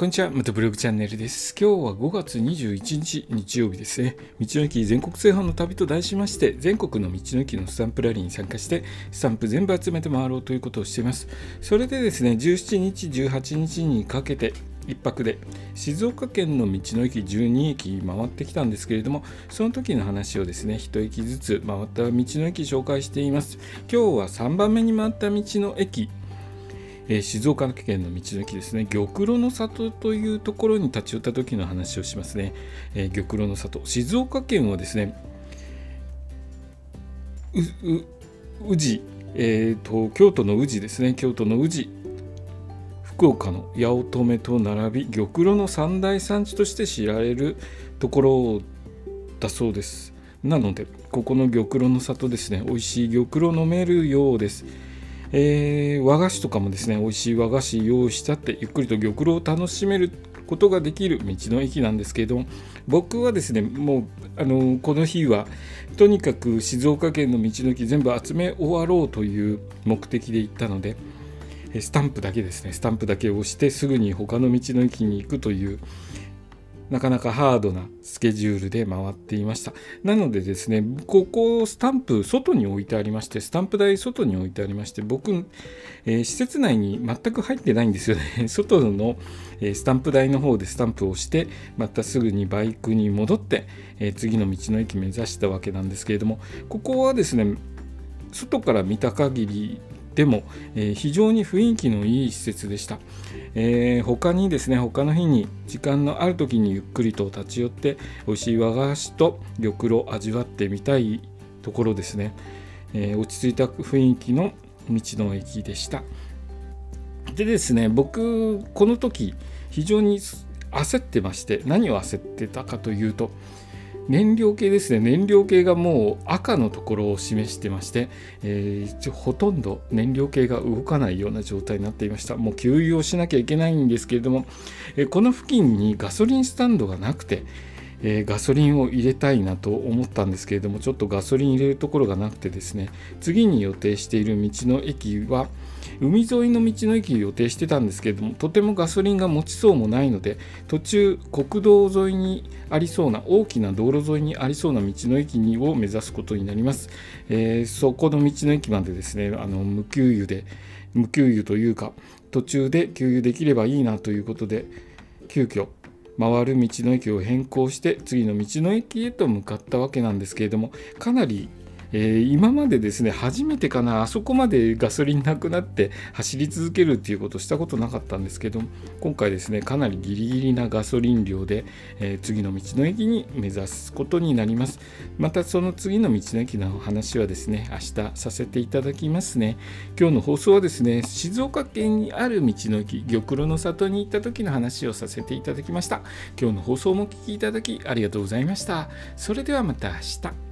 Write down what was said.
こんにちは、またブログチャンネルです。今日は5月21日日曜日ですね。道の駅全国制覇の旅と題しまして、全国の道の駅のスタンプラリーに参加して、スタンプ全部集めて回ろうということをしています。それでですね、17日、18日にかけて、1泊で静岡県の道の駅12駅回ってきたんですけれども、その時の話をですね、1駅ずつ回った道の駅紹介しています。今日は3番目に回った道の駅、静岡県の道の駅ですね、玉露の里というところに立ち寄った時の話をしますね。玉露の里、静岡県はですね、宇治、京都の宇治ですね、京都の宇治、福岡の八乙女と並び、玉露の三大産地として知られるところだそうです。なので、ここの玉露の里ですね、美味しい玉露飲めるようです。和菓子とかもですね、美味しい和菓子用意したってゆっくりと玉露を楽しめることができる道の駅なんですけれども、僕はですね、もうこの日はとにかく静岡県の道の駅全部集め終わろうという目的で行ったので、スタンプだけですね、スタンプだけを押してすぐに他の道の駅に行くという、なかなかハードなスケジュールで回っていました。なのでですね、ここスタンプ外に置いてありまして、スタンプ台外に置いてありまして、僕、施設内に全く入ってないんですよね。外のスタンプ台の方でスタンプをして、またすぐにバイクに戻って、次の道の駅目指したわけなんですけれども、ここはですね、外から見た限り、でも、非常に雰囲気のいい施設でした。他にですね、他の日に時間のある時にゆっくりと立ち寄って美味しい和菓子と玉露を味わってみたいところですね。落ち着いた雰囲気の道の駅でした。でですね、僕この時非常に焦ってまして、何を焦ってたかというと、燃料系ですね、燃料系がもう赤のところを示してまして、ほとんど燃料系が動かないような状態になっていました。もう給油をしなきゃいけないんですけれども、この付近にガソリンスタンドがなくて、ガソリンを入れたいなと思ったんですけれども、ちょっとガソリン入れるところがなくてですね、次に予定している道の駅は海沿いの道の駅を予定してたんですけれども、とてもガソリンが持ちそうもないので、途中国道沿いにありそうな、大きな道路沿いにありそうな道の駅を目指すことになります。そこの道の駅までですね、無給油というか、途中で給油できればいいなということで、急遽回る道の駅を変更して次の道の駅へと向かったわけなんですけれども、かなり今までですね、初めてかな、あそこまでガソリンなくなって走り続けるっていうことをしたことなかったんですけど、今回ですね、かなりギリギリなガソリン量で、次の道の駅に目指すことになります。またその次の道の駅の話はですね、明日させていただきますね。今日の放送はですね、静岡県にある道の駅玉露の里に行った時の話をさせていただきました。今日の放送もお聞きいただきありがとうございました。それではまた明日。